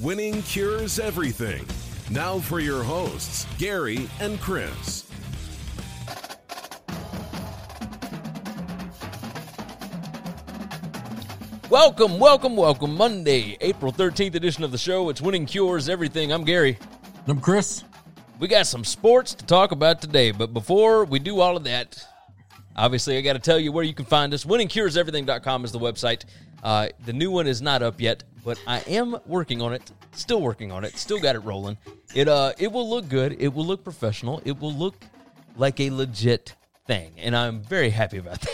Winning Cures Everything. Now for your hosts, Gary and Chris. Welcome. Monday, April 13th edition of the show. It's Winning Cures Everything. I'm Gary. I'm Chris. We got some sports to talk about today, but before we do all of that, obviously I got to tell you where you can find us. WinningCuresEverything.com is the website. The new one is not up yet, but I am working on it, still got it rolling. It will look good, it will look professional, it will look like a legit thing, and I'm very happy about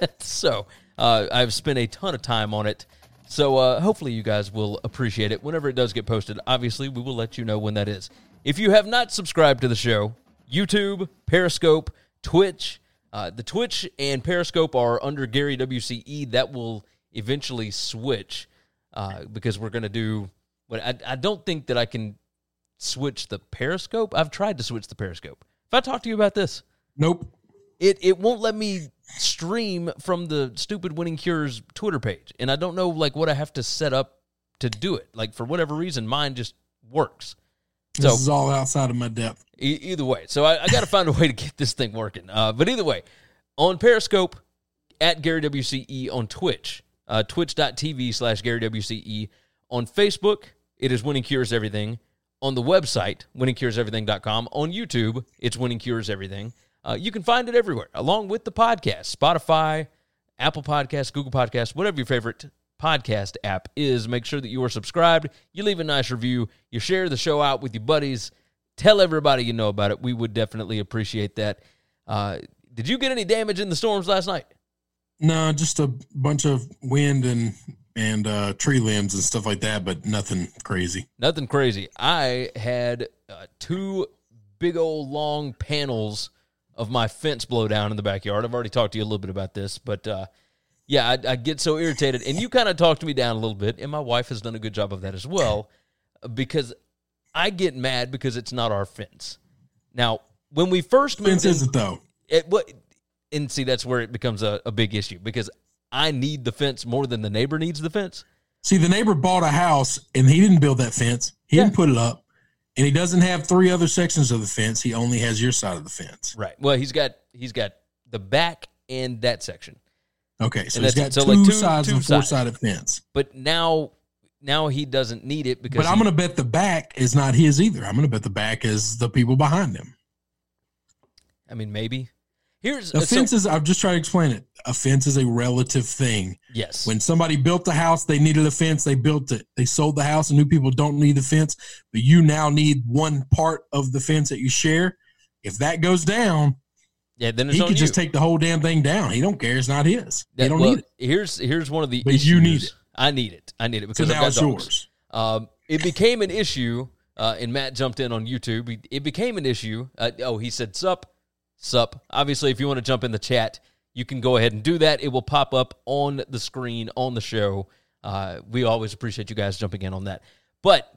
that. So I've spent a ton of time on it, so hopefully you guys will appreciate it. Whenever it does get posted, obviously we will let you know when that is. If you have not subscribed to the show, YouTube, Periscope, Twitch, the Twitch and Periscope are under GaryWCE. That will eventually switch. Because we're going to do what I don't think that I can switch the Periscope. I've tried to switch the Periscope. If I talk to you about this, nope. It won't let me stream from the stupid Winning Cures Twitter page, and I don't know what I have to set up to do it. For whatever reason, mine just works. This is all outside of my depth. Either way, so I got to find a way to get this thing working. But either way, on Periscope at GaryWCE on Twitch. Twitch.tv/GaryWCE. On Facebook, it is Winning Cures Everything. On the website, winningcureseverything.com. On YouTube, it's Winning Cures Everything. You can find it everywhere, along with the podcast. Spotify, Apple Podcasts, Google Podcasts, whatever your favorite podcast app is. Make sure that you are subscribed. You leave a nice review. You share the show out with your buddies. Tell everybody you know about it. We would definitely appreciate that. Did you get any damage in the storms last night? No, just a bunch of wind and tree limbs and stuff like that, but nothing crazy. Nothing crazy. I had two big old long panels of my fence blow down in the backyard. I've already talked to you a little bit about this, but I get so irritated. And you kind of talked me down a little bit, and my wife has done a good job of that as well, because I get mad because it's not our fence. Now, when we first moved in... Fence isn't, though. And see, that's where it becomes a big issue, because I need the fence more than the neighbor needs the fence. See, the neighbor bought a house, and he didn't build that fence. He didn't put it up, and he doesn't have three other sections of the fence. He only has your side of the fence. Right. Well, he's got the back and that section. Okay, so he's got two sides and four-sided fence. But now he doesn't need it because... But I'm going to bet the back is not his either. I'm going to bet the back is the people behind him. I mean, maybe... I'm just trying to explain it. A fence is a relative thing. Yes. When somebody built the house, they needed a fence. They built it. They sold the house, and new people don't need the fence. But you now need one part of the fence that you share. If that goes down, then it's he could just take the whole damn thing down. He don't care. It's not his. They don't need it. Here's one of the issues. But you need it. I need it because now it's yours. It became an issue, and Matt jumped in on YouTube. It became an issue. He said, Sup. Obviously, if you want to jump in the chat, you can go ahead and do that. It will pop up on the screen, on the show. We always appreciate you guys jumping in on that. But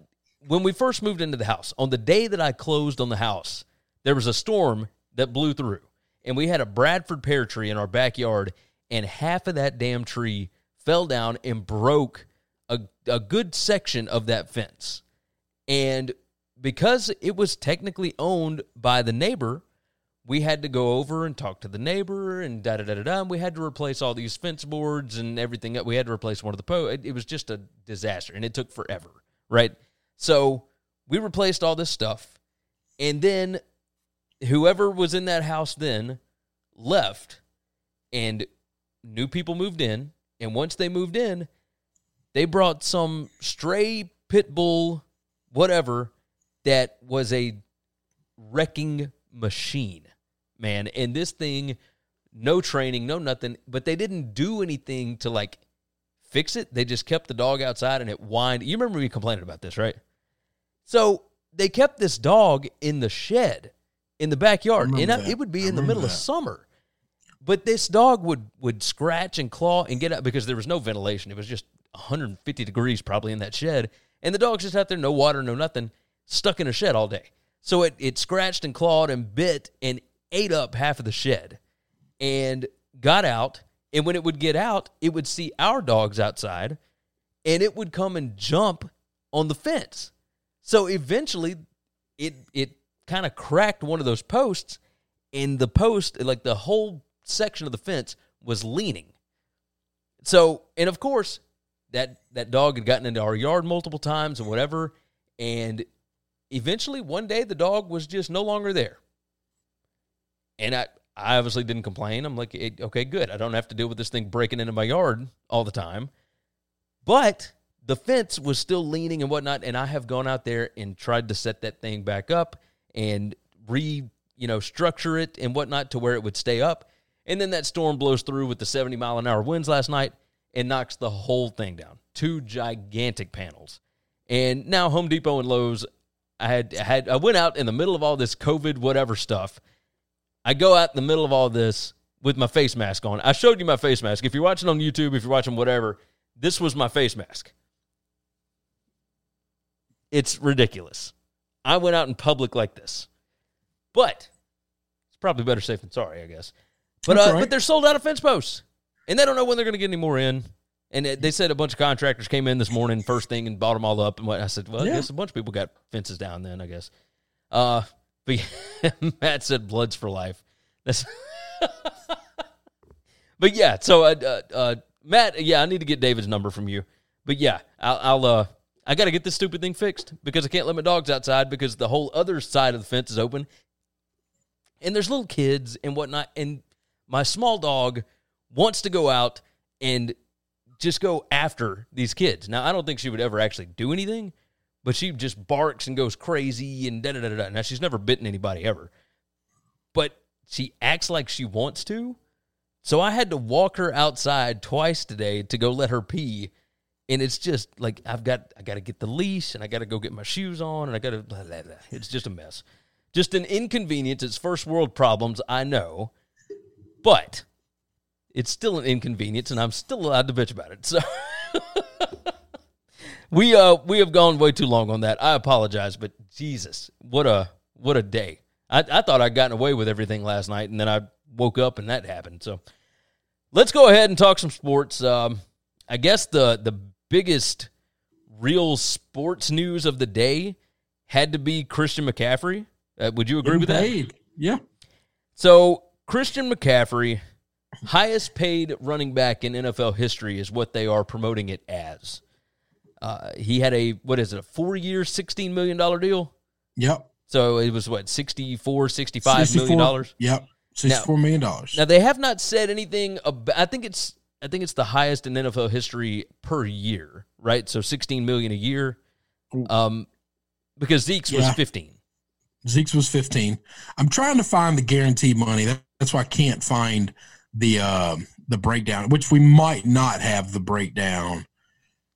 when we first moved into the house, on the day that I closed on the house, there was a storm that blew through, and we had a Bradford pear tree in our backyard, and half of that damn tree fell down and broke a good section of that fence. And because it was technically owned by the neighbor, we had to go over and talk to the neighbor and da-da-da-da-da. We had to replace all these fence boards and everything. We had to replace one of the posts. It was just a disaster, and it took forever, right? So we replaced all this stuff, and then whoever was in that house then left, and new people moved in. And once they moved in, they brought some stray pit bull, whatever, that was a wrecking machine, man. And this thing, no training, no nothing, but they didn't do anything to, like, fix it. They just kept the dog outside, and it whined. You remember me complaining about this, right? So they kept this dog in the shed in the backyard, and it would be in the middle of summer. But this dog would scratch and claw and get out because there was no ventilation. It was just 150 degrees probably in that shed. And the dog's just out there, no water, no nothing, stuck in a shed all day. So it scratched and clawed and bit and ate up half of the shed and got out. And when it would get out, it would see our dogs outside, and it would come and jump on the fence. So eventually it kind of cracked one of those posts, and the post, like the whole section of the fence, was leaning. So, and of course, that dog had gotten into our yard multiple times and whatever, and eventually one day the dog was just no longer there. And I obviously didn't complain. I'm like, okay, good. I don't have to deal with this thing breaking into my yard all the time. But the fence was still leaning and whatnot, and I have gone out there and tried to set that thing back up and structure it and whatnot to where it would stay up. And then that storm blows through with the 70-mile-an-hour winds last night and knocks the whole thing down. Two gigantic panels. And now Home Depot and Lowe's, I went out in the middle of all this COVID whatever stuff. I go out in the middle of all this with my face mask on. I showed you my face mask. If you're watching on YouTube, if you're watching whatever, this was my face mask. It's ridiculous. I went out in public like this. But it's probably better safe than sorry, I guess. But but they're sold out of fence posts, and they don't know when they're going to get any more in. And they said a bunch of contractors came in this morning, first thing, and bought them all up. And I said, I guess a bunch of people got fences down then, I guess. But Matt said, "Blood's for life." But yeah, so Matt, I need to get David's number from you. But yeah, I got to get this stupid thing fixed because I can't let my dogs outside because the whole other side of the fence is open. And there's little kids and whatnot. And my small dog wants to go out and just go after these kids. Now, I don't think she would ever actually do anything, but she just barks and goes crazy and da-da-da-da. Now, she's never bitten anybody ever. But she acts like she wants to. So I had to walk her outside twice today to go let her pee. And it's just like I got to get the leash, and I got to go get my shoes on, and I got to blah, blah, blah. It's just a mess. Just an inconvenience. It's first world problems, I know. But it's still an inconvenience, and I'm still allowed to bitch about it. So we have gone way too long on that. I apologize, but Jesus, what a day. I thought I'd gotten away with everything last night, and then I woke up and that happened. So let's go ahead and talk some sports. I guess the biggest real sports news of the day had to be Christian McCaffrey. Would you agree with that? Yeah. So Christian McCaffrey, highest paid running back in NFL history is what they are promoting it as. He had a 4-year, $16 million deal? Yep. So it was $64, $65 million? Yep, $64 million. Now, they have not said anything about, I think it's the highest in NFL history per year, right? So $16 million a year, because Zeke's was 15. Zeke's was 15. I'm trying to find the guaranteed money. That's why I can't find the breakdown, which we might not have the breakdown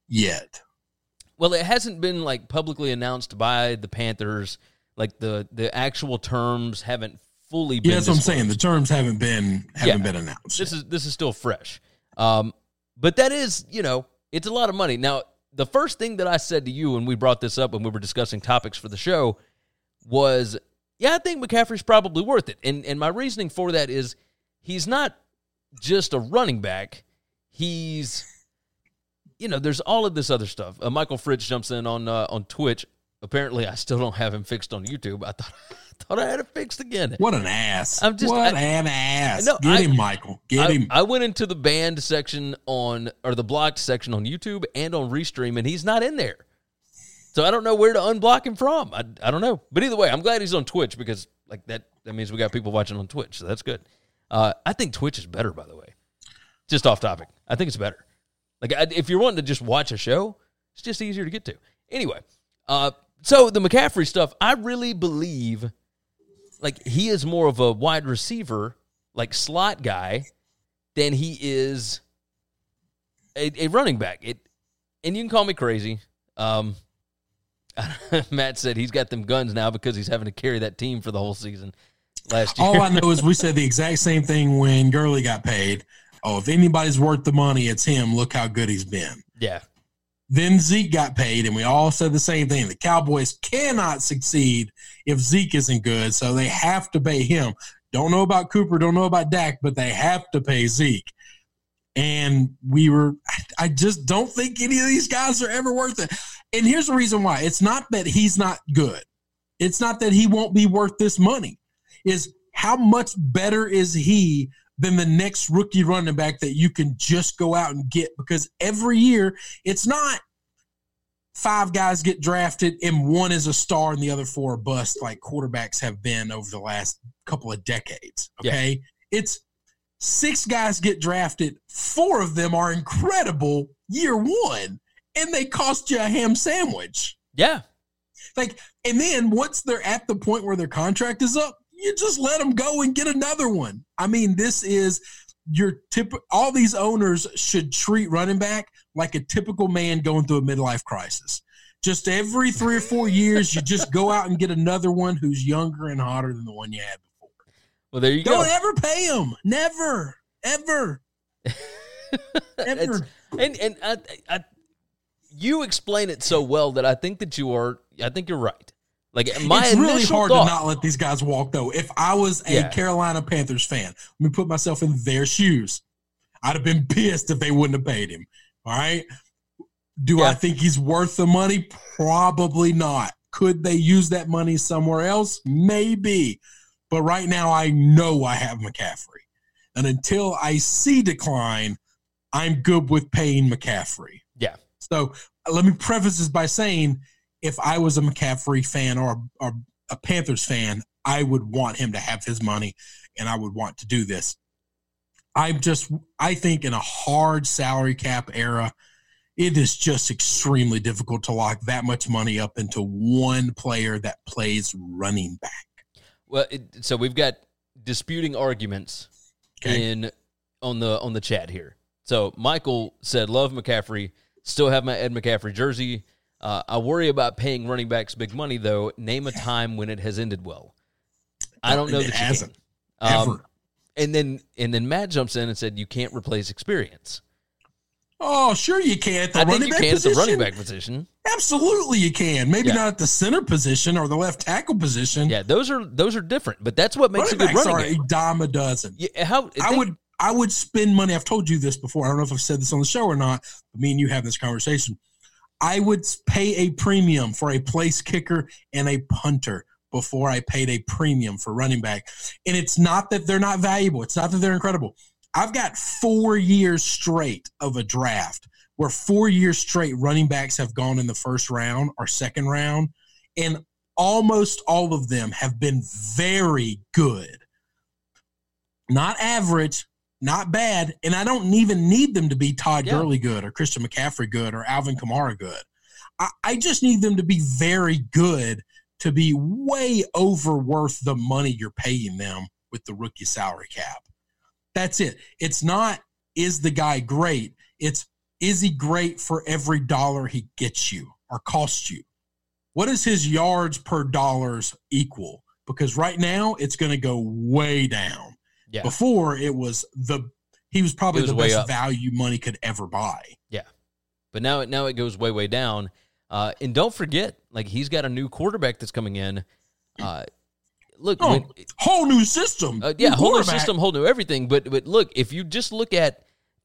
yet. Well, it hasn't been publicly announced by the Panthers. The actual terms haven't fully been disclosed. That's what I'm saying. The terms haven't been announced. This is still fresh. But that is, it's a lot of money. Now, the first thing that I said to you when we brought this up, when we were discussing topics for the show, was, I think McCaffrey's probably worth it. And my reasoning for that is he's not just a running back. He's, there's all of this other stuff. Michael Fritz jumps in on Twitch. Apparently, I still don't have him fixed on YouTube. I thought I had it fixed again. What an ass. An ass. No, Get him, Michael. Get him. I went into the banned section the blocked section on YouTube and on Restream, and he's not in there. So I don't know where to unblock him from. I don't know. But either way, I'm glad he's on Twitch because that means we got people watching on Twitch, so that's good. I think Twitch is better, by the way. Just off topic. I think it's better. If you're wanting to just watch a show, it's just easier to get to. Anyway, so the McCaffrey stuff, I really believe he is more of a wide receiver, slot guy, than he is a running back. And you can call me crazy. Matt said he's got them guns now because he's having to carry that team for the whole season last year. All I know is we said the exact same thing when Gurley got paid. Oh, if anybody's worth the money, it's him. Look how good he's been. Yeah. Then Zeke got paid, and we all said the same thing. The Cowboys cannot succeed if Zeke isn't good, so they have to pay him. Don't know about Cooper, don't know about Dak, but they have to pay Zeke. And I just don't think any of these guys are ever worth it. And here's the reason why. It's not that he's not good. It's not that he won't be worth this money. It's how much better is he than the next rookie running back that you can just go out and get, because every year it's not five guys get drafted and one is a star and the other four are bust like quarterbacks have been over the last couple of decades. Okay. Yeah. It's six guys get drafted. Four of them are incredible year one and they cost you a ham sandwich. Yeah. And then once they're at the point where their contract is up, you just let them go and get another one. I mean, this is all these owners should treat running back like a typical man going through a midlife crisis. Just every 3 or 4 years, you just go out and get another one who's younger and hotter than the one you had before. Well, there you go. Don't ever pay them. Never, ever, ever. And I, you explain it so well that I think you're right. It's really hard to not let these guys walk, though. If I was a Carolina Panthers fan, let me put myself in their shoes. I'd have been pissed if they wouldn't have paid him. All right? I think he's worth the money? Probably not. Could they use that money somewhere else? Maybe. But right now, I know I have McCaffrey. And until I see decline, I'm good with paying McCaffrey. Yeah. So let me preface this by saying, if I was a McCaffrey fan or a Panthers fan, I would want him to have his money and I would want to do this. I think in a hard salary cap era, it is just extremely difficult to lock that much money up into one player that plays running back. Well, so we've got disputing arguments on the chat here. So Michael said, love McCaffrey, still have my Ed McCaffrey jersey. I worry about paying running backs big money, though. Name a time when it has ended well. I don't know that it hasn't. Ever. And then Matt jumps in and said, you can't replace experience. Oh, sure you can. At the running back position. Absolutely you can. Maybe not at the center position or the left tackle position. Yeah, those are different, but that's what makes a good running back. A dime a dozen. Yeah, I would spend money. I've told you this before. I don't know if I've said this on the show or not, but me and you have this conversation. I would pay a premium for a place kicker and a punter before I paid a premium for running back. And it's not that they're not valuable. It's not that they're incredible. I've got 4 years straight of a draft where 4 years straight running backs have gone in the first round or second round, and almost all of them have been very good. Not average. Not bad, and I don't even need them to be Todd Gurley good or Christian McCaffrey good or Alvin Kamara good. I just need them to be very good to be way over worth the money you're paying them with the rookie salary cap. That's it. It's not, is the guy great? It's, is he great for every dollar he gets you or costs you? What is his yards per dollars equal? because right now it's going to go way down. Yeah. Before it was he was probably the best value money could ever buy. Yeah. But now it goes way, way down. And don't forget, like, he's got a new quarterback that's coming in. Whole new system. Whole new system, whole new everything. But look, if you just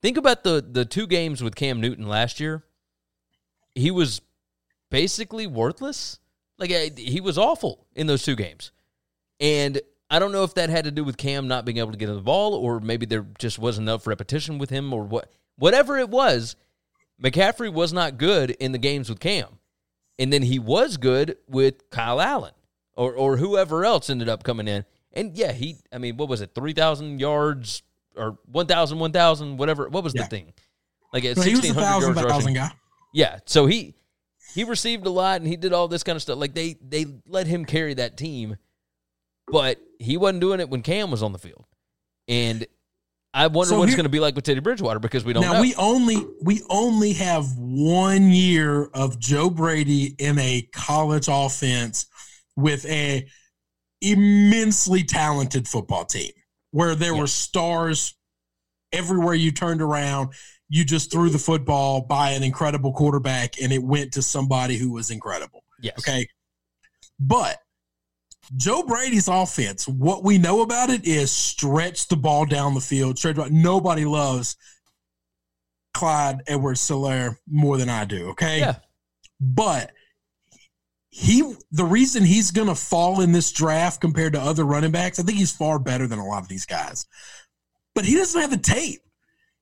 think about the two games with Cam Newton last year, he was basically worthless. Like, he was awful in those two games. And I don't know if that had to do with Cam not being able to get the ball, or maybe there just wasn't enough repetition with him, or whatever it was. McCaffrey was not good in the games with Cam. And then he was good with Kyle Allen or whoever else ended up coming in. And, yeah, what was it, 3,000 yards or 1,000, whatever. What was the thing? Like, at 1,600 yards rushing. He was a 1,000 guy. Yeah, so he received a lot and he did all this kind of stuff. Like, they let him carry that team, but he wasn't doing it when Cam was on the field. And I wonder what it's going to be like with Teddy Bridgewater, because we don't know. Now, we only have 1 year of Joe Brady in a college offense with a immensely talented football team where there were stars everywhere you turned around. You just threw the football by an incredible quarterback, and it went to somebody who was incredible. Yes. Okay? But Joe Brady's offense, what we know about it is stretch the ball down the field. Nobody loves Clyde Edwards-Helaire more than I do, okay? Yeah. But the reason he's going to fall in this draft compared to other running backs, I think he's far better than a lot of these guys. But he doesn't have the tape.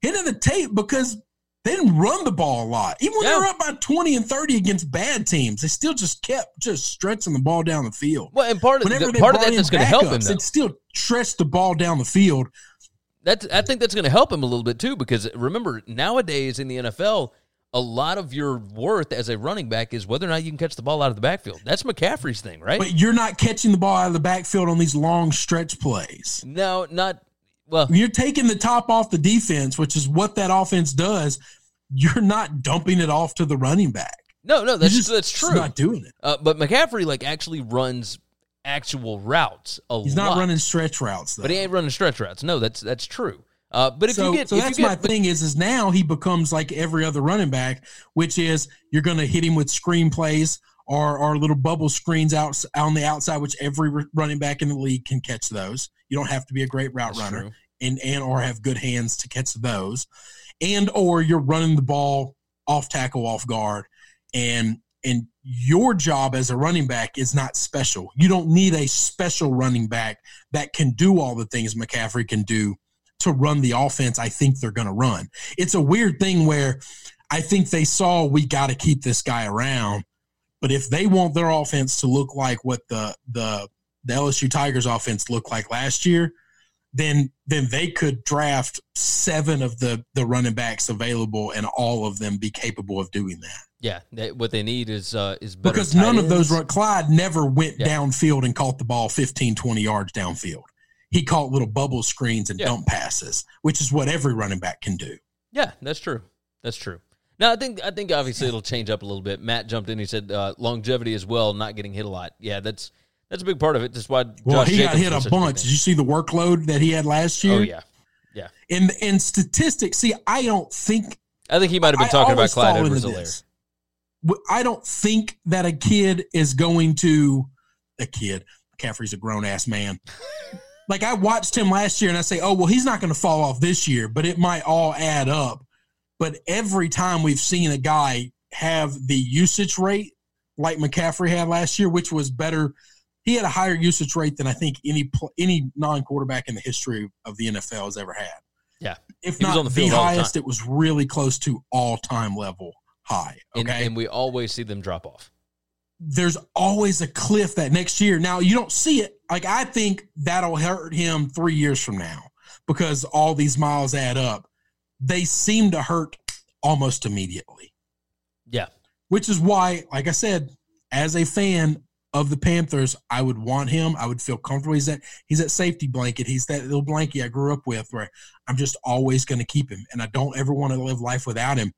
He didn't have the tape because they didn't run the ball a lot. Even when they were up by 20 and 30 against bad teams, they still just kept stretching the ball down the field. Well, and part of that that's going to help him, though. It still stretched the ball down the field. I think that's going to help him a little bit, too, because remember, nowadays in the NFL, a lot of your worth as a running back is whether or not you can catch the ball out of the backfield. That's McCaffrey's thing, right? But you're not catching the ball out of the backfield on these long stretch plays. No, not – well, you're taking the top off the defense, which is what that offense does. You're not dumping it off to the running back. No, that's true. He's not doing it. But McCaffrey, actually runs actual routes a lot. He's not running stretch routes, though. But he ain't running stretch routes. No, that's true. But if you get, so if that's you get, my thing is now he becomes like every other running back, which is you're going to hit him with screen plays or little bubble screens out on the outside, which every running back in the league can catch those. You don't have to be a great route runner or have good hands to catch those, and or you're running the ball off tackle, off guard, and your job as a running back is not special. You don't need a special running back that can do all the things McCaffrey can do to run the offense I think they're going to run. It's a weird thing where I think they saw we got to keep this guy around, but if they want their offense to look like what the LSU Tigers offense looked like last year, then they could draft 7 of the running backs available and all of them be capable of doing that. Yeah, what they need is better. Because none of those – Clyde never went downfield and caught the ball 15, 20 yards downfield. He caught little bubble screens and dump passes, which is what every running back can do. Yeah, that's true. That's true. Now, I think obviously it'll change up a little bit. Matt jumped in. He said longevity as well, not getting hit a lot. Yeah, that's a big part of it. That's why. Well, he got hit a bunch. Did you see the workload that he had last year? Oh yeah. And statistics. See, I think he might have been talking about Clyde Edwards-Helaire. I don't think that a kid. McCaffrey's a grown ass man. Like, I watched him last year, and I say, oh well, he's not going to fall off this year, but it might all add up. But every time we've seen a guy have the usage rate like McCaffrey had last year, which was better. He had a higher usage rate than I think any non-quarterback in the history of the NFL has ever had. Yeah. If not the highest, it was really close to all-time level high. Okay? And we always see them drop off. There's always a cliff that next year. Now, you don't see it. Like, I think that'll hurt him 3 years from now because all these miles add up. They seem to hurt almost immediately. Yeah. Which is why, like I said, as a fan of the Panthers, I would want him. I would feel comfortable. He's that safety blanket. He's that little blanket I grew up with where I'm just always going to keep him, and I don't ever want to live life without him.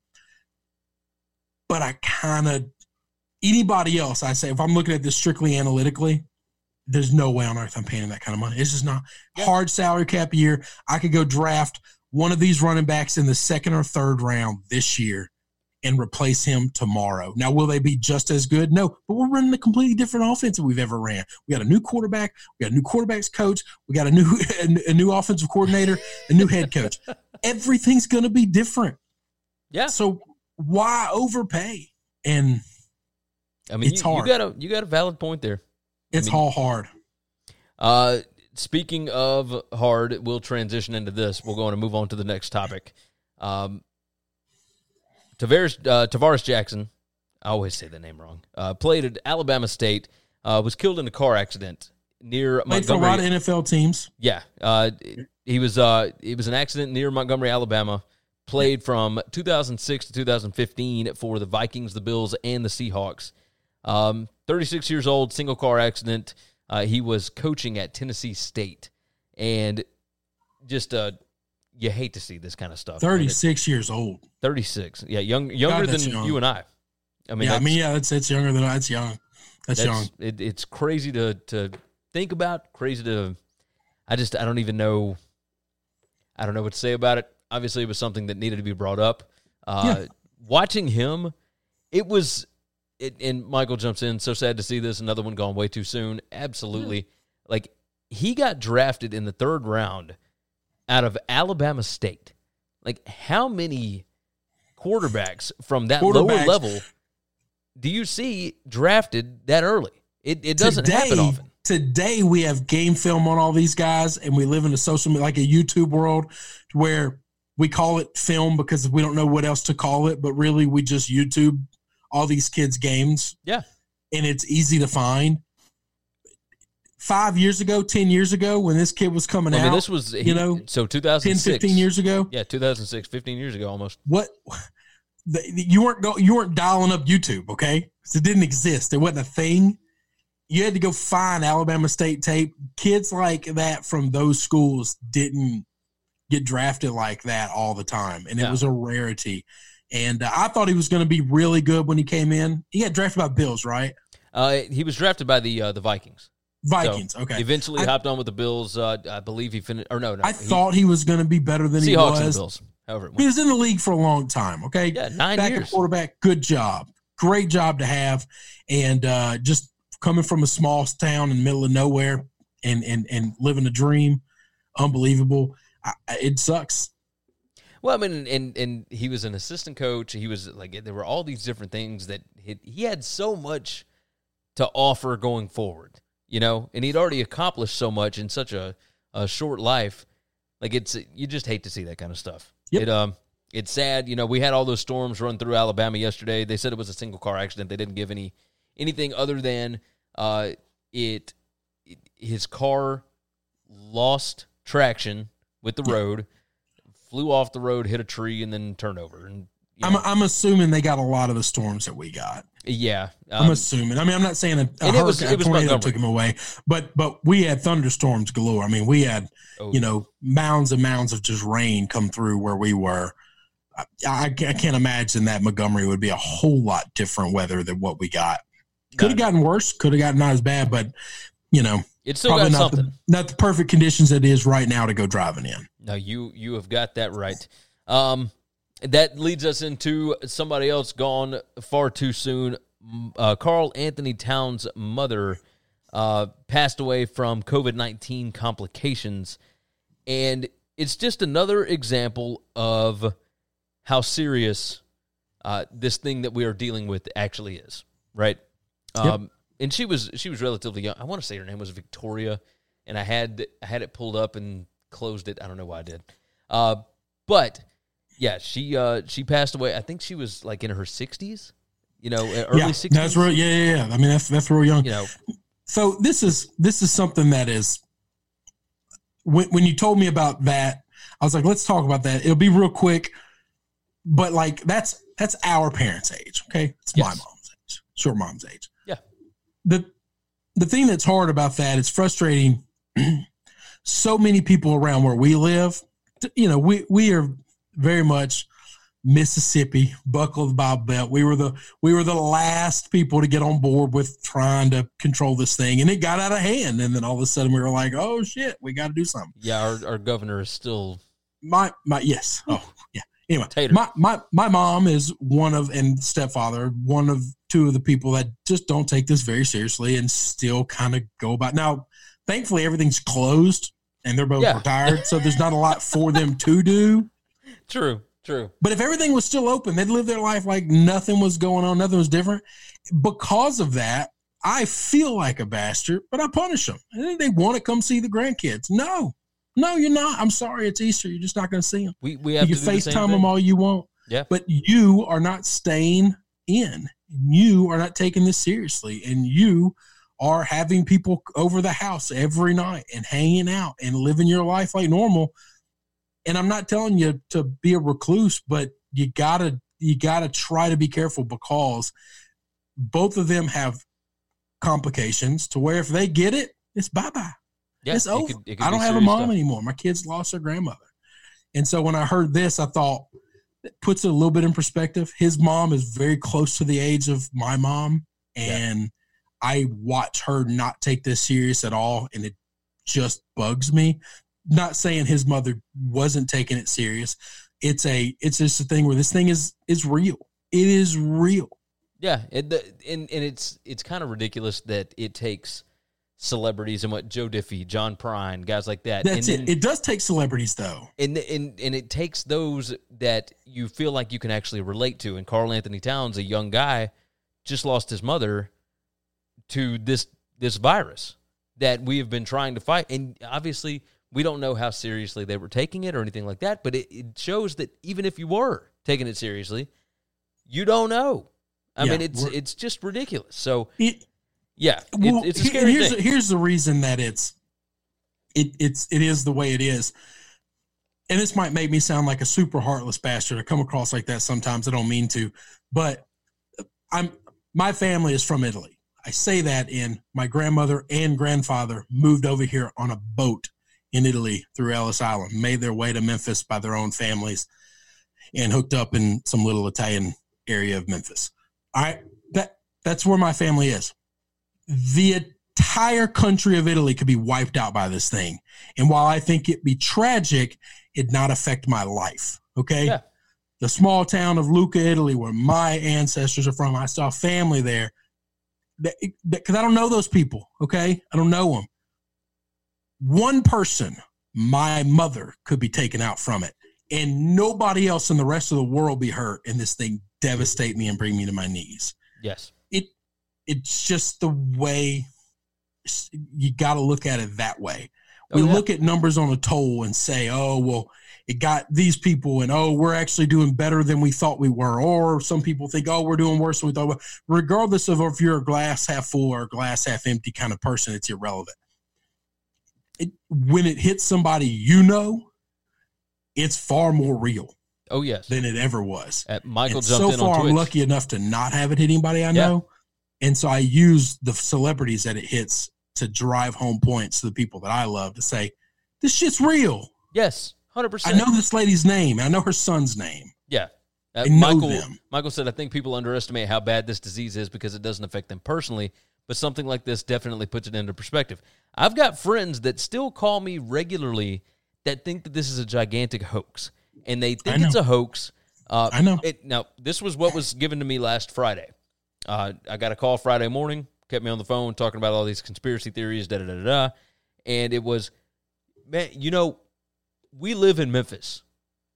But anybody else, I say, if I'm looking at this strictly analytically, there's no way on earth I'm paying that kind of money. This is not hard salary cap year. I could go draft one of these running backs in the second or third round this year and replace him tomorrow. Now, will they be just as good? No, but we're running a completely different offense than we've ever ran. We got a new quarterback. We got a new quarterback's coach. We got a new offensive coordinator, a new head coach. Everything's going to be different. Yeah. So why overpay? And I mean, it's hard. You got a valid point there. It's all hard. Speaking of hard, we'll transition into this. We're going to move on to the next topic. Tarvaris Jackson, I always say the name wrong, played at Alabama State, was killed in a car accident near Montgomery. Played for a lot of NFL teams. Yeah. It was an accident near Montgomery, Alabama. Played from 2006 to 2015 for the Vikings, the Bills, and the Seahawks. 36 years old, single-car accident. He was coaching at Tennessee State. And just you hate to see this kind of stuff. 36 years old. 36. Yeah, younger than you and I. That's younger than I. That's young. That's young. It's crazy to think about, crazy to – I don't even know – I don't know what to say about it. Obviously, it was something that needed to be brought up. Watching him, it was – and Michael jumps in, so sad to see this, another one gone way too soon. Absolutely. Yeah. Like, he got drafted in the third round out of Alabama State. Like, how many quarterbacks from that lower level do you see drafted that early? It doesn't happen often. Today we have game film on all these guys, and we live in a social media, like a YouTube world, where we call it film because we don't know what else to call it, but really we just YouTube all these kids' games. Yeah. And it's easy to find. 5 years ago, 10 years ago, when this kid was coming out, this was, so 2006. 10, 15 years ago. Yeah, 2006, 15 years ago almost. What? You weren't dialing up YouTube, okay? It didn't exist. It wasn't a thing. You had to go find Alabama State tape. Kids like that from those schools didn't get drafted like that all the time, and it was a rarity. And I thought he was going to be really good when he came in. He got drafted by Bills, right? He was drafted by the Vikings. Vikings, so okay. Eventually hopped on with the Bills. I believe he finished – or no. I thought he was going to be better than he was. Seahawks and Bills, however it went. He was in the league for a long time, okay? Yeah, 9 years. Back at quarterback, good job. Great job to have. And just coming from a small town in the middle of nowhere and living a dream, unbelievable. It sucks. Well, I mean, and he was an assistant coach. He was like, there were all these different things that he had so much to offer going forward, and he'd already accomplished so much in such a short life. Like, you just hate to see that kind of stuff. Yep. It's sad. We had all those storms run through Alabama yesterday. They said it was a single car accident. They didn't give anything other than his car lost traction with the road. Flew off the road, hit a tree, and then turned over. And I'm assuming they got a lot of the storms that we got. Yeah, I'm assuming. I mean, I'm not saying a tornado took him away, but we had thunderstorms galore. I mean, we had mounds and mounds of just rain come through where we were. I can't imagine that Montgomery would be a whole lot different weather than what we got. Could have gotten worse. Could have gotten not as bad, but it's still got something. Not the perfect conditions that it is right now to go driving in. No, you have got that right. That leads us into somebody else gone far too soon. Karl-Anthony Towns' mother passed away from COVID-19 complications. And it's just another example of how serious this thing that we are dealing with actually is, right? Yep. And she was relatively young. I want to say her name was Victoria, and I had it pulled up and closed it. I don't know why I did. But yeah, she passed away. I think she was like in her 60s, early 60s. That's real. Yeah. I mean, that's real young. So this is something that is. When you told me about that, I was like, let's talk about that. It'll be real quick, but like that's our parents' age. Okay, it's my mom's age, short mom's age. The thing that's hard about that, it's frustrating. So many people around where we live, we are very much Mississippi, buckle the Bible Belt. We were the last people to get on board with trying to control this thing, and it got out of hand. And then all of a sudden, we were like, "Oh shit, we got to do something." Yeah, our governor is still my yes. Oh yeah. Anyway, Tater. my mom is one of, and stepfather, one of two of the people that just don't take this very seriously and still kind of go about. Now, thankfully, everything's closed and they're both retired, so there's not a lot for them to do. True. But if everything was still open, they'd live their life like nothing was going on, nothing was different. Because of that, I feel like a bastard, but I punish them. And they want to come see the grandkids. No, you're not. I'm sorry. It's Easter. You're just not going to see them. We have you to FaceTime them all you want. Yeah. But you are not staying in. You are not taking this seriously. And you are having people over the house every night and hanging out and living your life like normal. And I'm not telling you to be a recluse, but you gotta try to be careful, because both of them have complications to where if they get it, it's bye-bye. Yeah, it's over. I don't have a mom anymore. My kids lost their grandmother. And so when I heard this, I thought it puts it a little bit in perspective. His mom is very close to the age of my mom, and I watch her not take this serious at all, and it just bugs me. Not saying his mother wasn't taking it serious. It's just a thing where this thing is real. It is real. Yeah, and it's kind of ridiculous that it takes – celebrities and what Joe Diffie, John Prine, guys like that. That's and then, it. It does take celebrities though, and it takes those that you feel like you can actually relate to. And Karl-Anthony Towns, a young guy, just lost his mother to this virus that we have been trying to fight. And obviously, we don't know how seriously they were taking it or anything like that. But it shows that even if you were taking it seriously, you don't know. I mean, it's just ridiculous. So. It's a scary thing. Here's the reason that it is the way it is. And this might make me sound like a super heartless bastard. I come across like that sometimes. I don't mean to, but my family is from Italy. I say that in my grandmother and grandfather moved over here on a boat in Italy through Ellis Island, made their way to Memphis by their own families, and hooked up in some little Italian area of Memphis. All right, that's where my family is. The entire country of Italy could be wiped out by this thing. And while I think it'd be tragic, it'd not affect my life. Okay. Yeah. The small town of Lucca, Italy, where my ancestors are from, I saw family there. Because I don't know those people. Okay. I don't know them. One person, my mother, could be taken out from it, and nobody else in the rest of the world be hurt. And this thing devastate me and bring me to my knees. Yes. It's just the way you got to look at it that way. We look at numbers on a toll and say, oh, well, it got these people, and, oh, we're actually doing better than we thought we were. Or some people think, oh, we're doing worse than we thought we were. Regardless of if you're a glass half full or a glass half empty kind of person, it's irrelevant. When it hits somebody, it's far more real. Oh, yes. Than it ever was. Michael jumped in on Twitch. So far, I'm lucky enough to not have it hit anybody I know. And so I use the celebrities that it hits to drive home points to the people that I love to say, this shit's real. Yes, 100%. I know this lady's name. I know her son's name. Yeah. Michael said, I think people underestimate how bad this disease is because it doesn't affect them personally, but something like this definitely puts it into perspective. I've got friends that still call me regularly that think that this is a gigantic hoax, and they think it's a hoax. I know. Now, this was what was given to me last Friday. I got a call Friday morning, kept me on the phone talking about all these conspiracy theories, and it was, man, we live in Memphis,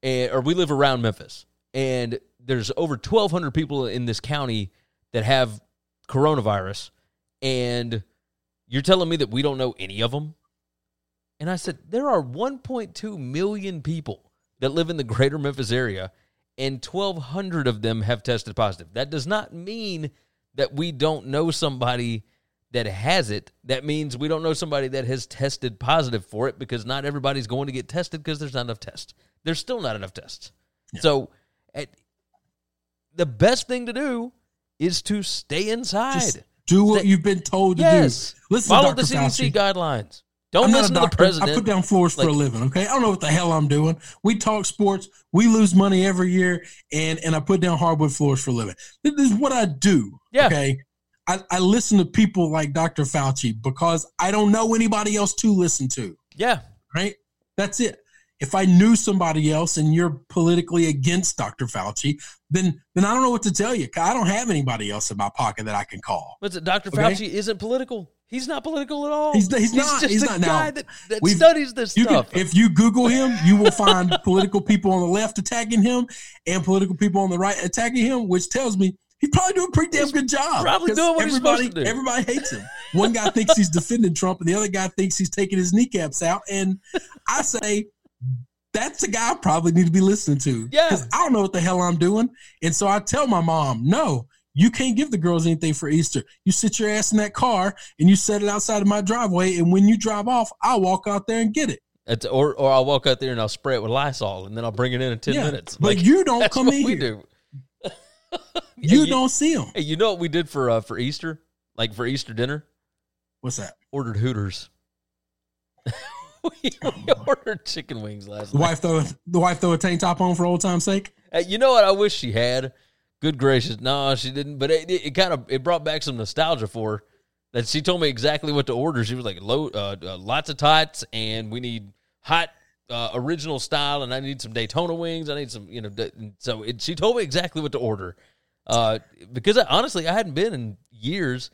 or we live around Memphis, and there's over 1,200 people in this county that have coronavirus, and you're telling me that we don't know any of them? And I said, there are 1.2 million people that live in the greater Memphis area, and 1,200 of them have tested positive. That does not mean that we don't know somebody that has it. That means we don't know somebody that has tested positive for it, because not everybody's going to get tested because there's not enough tests. There's still not enough tests. Yeah. So the best thing to do is to stay inside. Just do what you've been told to do. Listen, follow Dr. Fauci. CDC guidelines. Don't listen to the president. I put down floors for a living, okay? I don't know what the hell I'm doing. We talk sports. We lose money every year, and I put down hardwood floors for a living. This is what I do, okay? I listen to people like Dr. Fauci because I don't know anybody else to listen to. Yeah. Right? That's it. If I knew somebody else and you're politically against Dr. Fauci, then I don't know what to tell you. I don't have anybody else in my pocket that I can call. But Dr. Fauci isn't political. He's not political at all. He's not. He's just a guy that studies this stuff. If you Google him, you will find political people on the left attacking him and political people on the right attacking him, which tells me he's probably doing a pretty damn good job. Probably doing what he's supposed to do. Everybody hates him. One guy thinks he's defending Trump, and the other guy thinks he's taking his kneecaps out. And I say, that's the guy I probably need to be listening to. Yeah. Because I don't know what the hell I'm doing. And so I tell my mom, no, you can't give the girls anything for Easter. You sit your ass in that car, and you set it outside of my driveway, and when you drive off, I'll walk out there and get it. Or I'll walk out there, and I'll spray it with Lysol, and then I'll bring it in 10 minutes. But you don't come in here. Do. You don't see them. Hey, you know what we did for Easter? Like for Easter dinner? What's that? Ordered Hooters. we ordered chicken wings last night. The wife throw a tank top on for old time's sake? Hey, you know what I wish she had? Good gracious. No, she didn't. But it brought back some nostalgia for her. That she told me exactly what to order. She was like, lots of tots, and we need hot original style, and I need some Daytona wings. I need some, so she told me exactly what to order. Because I hadn't been in years.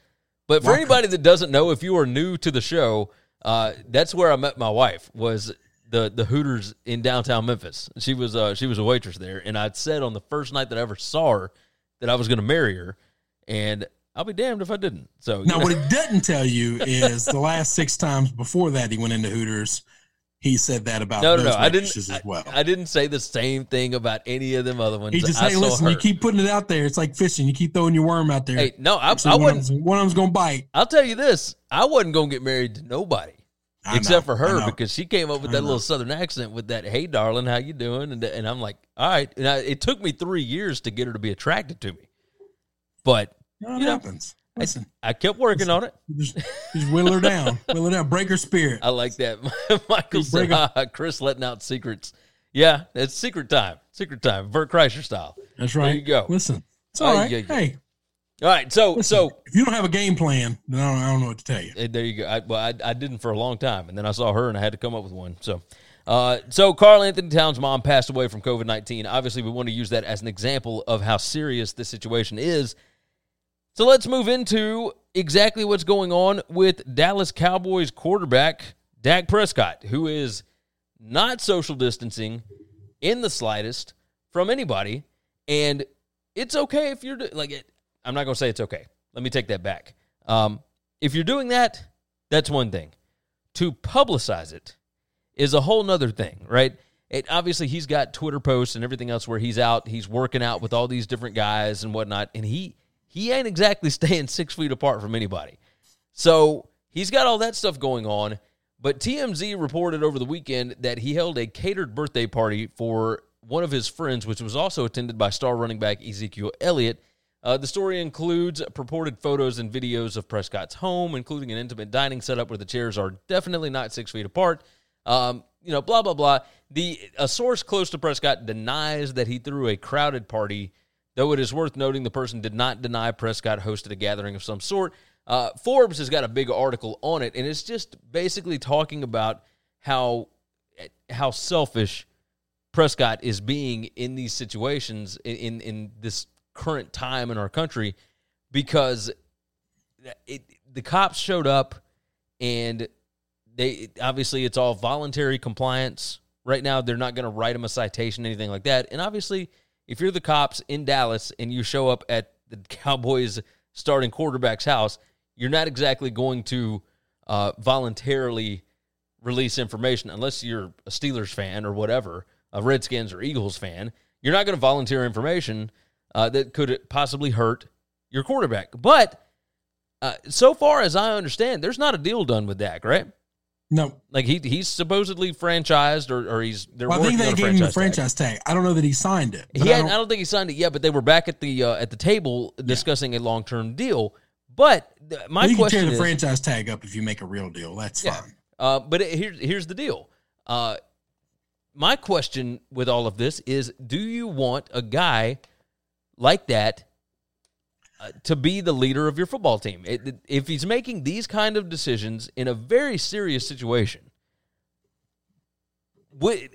But for anybody that doesn't know, if you are new to the show, that's where I met my wife, was the Hooters in downtown Memphis. She was a waitress there, and I'd said on the first night that I ever saw her that I was going to marry her, and I'll be damned if I didn't. So now, what it doesn't tell you is the last six times before that he went into Hooters, he said that about those waitresses as well. I didn't say the same thing about any of them other ones. He just, hey, listen, you keep putting it out there. It's like fishing. You keep throwing your worm out there. Hey, no, I wouldn't. One of them's going to bite. I'll tell you this. I wasn't going to get married to nobody except for her because she came up with that little Southern accent with that, hey, darling, how you doing? And I'm like, all right. And it took me 3 years to get her to be attracted to me. But it happens. Listen, I kept working on it. Just whittle her down. Break her spirit. I like that. Michael said, Chris letting out secrets. Yeah, it's secret time. Secret time. Bert Kreischer style. That's right. There you go. Listen, it's all right. Hey. All right, so. Listen, if you don't have a game plan, then I don't know what to tell you. There you go. I didn't for a long time, and then I saw her, and I had to come up with one. So Karl-Anthony Towns' mom passed away from COVID-19. Obviously, we want to use that as an example of how serious this situation is. So let's move into exactly what's going on with Dallas Cowboys quarterback Dak Prescott, who is not social distancing in the slightest from anybody. And it's okay if you're I'm not going to say it's okay. Let me take that back. If you're doing that, that's one thing. To publicize it is a whole nother thing, right? Obviously, he's got Twitter posts and everything else where he's out. He's working out with all these different guys and whatnot, and he ain't exactly staying 6 feet apart from anybody. So he's got all that stuff going on, but TMZ reported over the weekend that he held a catered birthday party for one of his friends, which was also attended by star running back Ezekiel Elliott. The story includes purported photos and videos of Prescott's home, including an intimate dining setup where the chairs are definitely not 6 feet apart. Blah, blah, blah. A source close to Prescott denies that he threw a crowded party, though it is worth noting the person did not deny Prescott hosted a gathering of some sort. Forbes has got a big article on it, and it's just basically talking about how selfish Prescott is being in these situations in this current time in our country, because the cops showed up, and they obviously it's all voluntary compliance. Right now, they're not going to write him a citation, anything like that, and obviously, if you're the cops in Dallas and you show up at the Cowboys' starting quarterback's house, you're not exactly going to voluntarily release information unless you're a Steelers fan or whatever, a Redskins or Eagles fan. You're not going to volunteer information that could possibly hurt your quarterback. But so far as I understand, there's not a deal done with Dak, right? No. Like, he's supposedly franchised, or he's... I think they gave him the franchise tag. I don't know that he signed it. I don't think he signed it yet, but they were back at the table discussing a long-term deal. But my question is... You can tear the franchise tag up if you make a real deal. That's fine. But here's the deal. My question with all of this is, do you want a guy like that to be the leader of your football team? If he's making these kind of decisions in a very serious situation,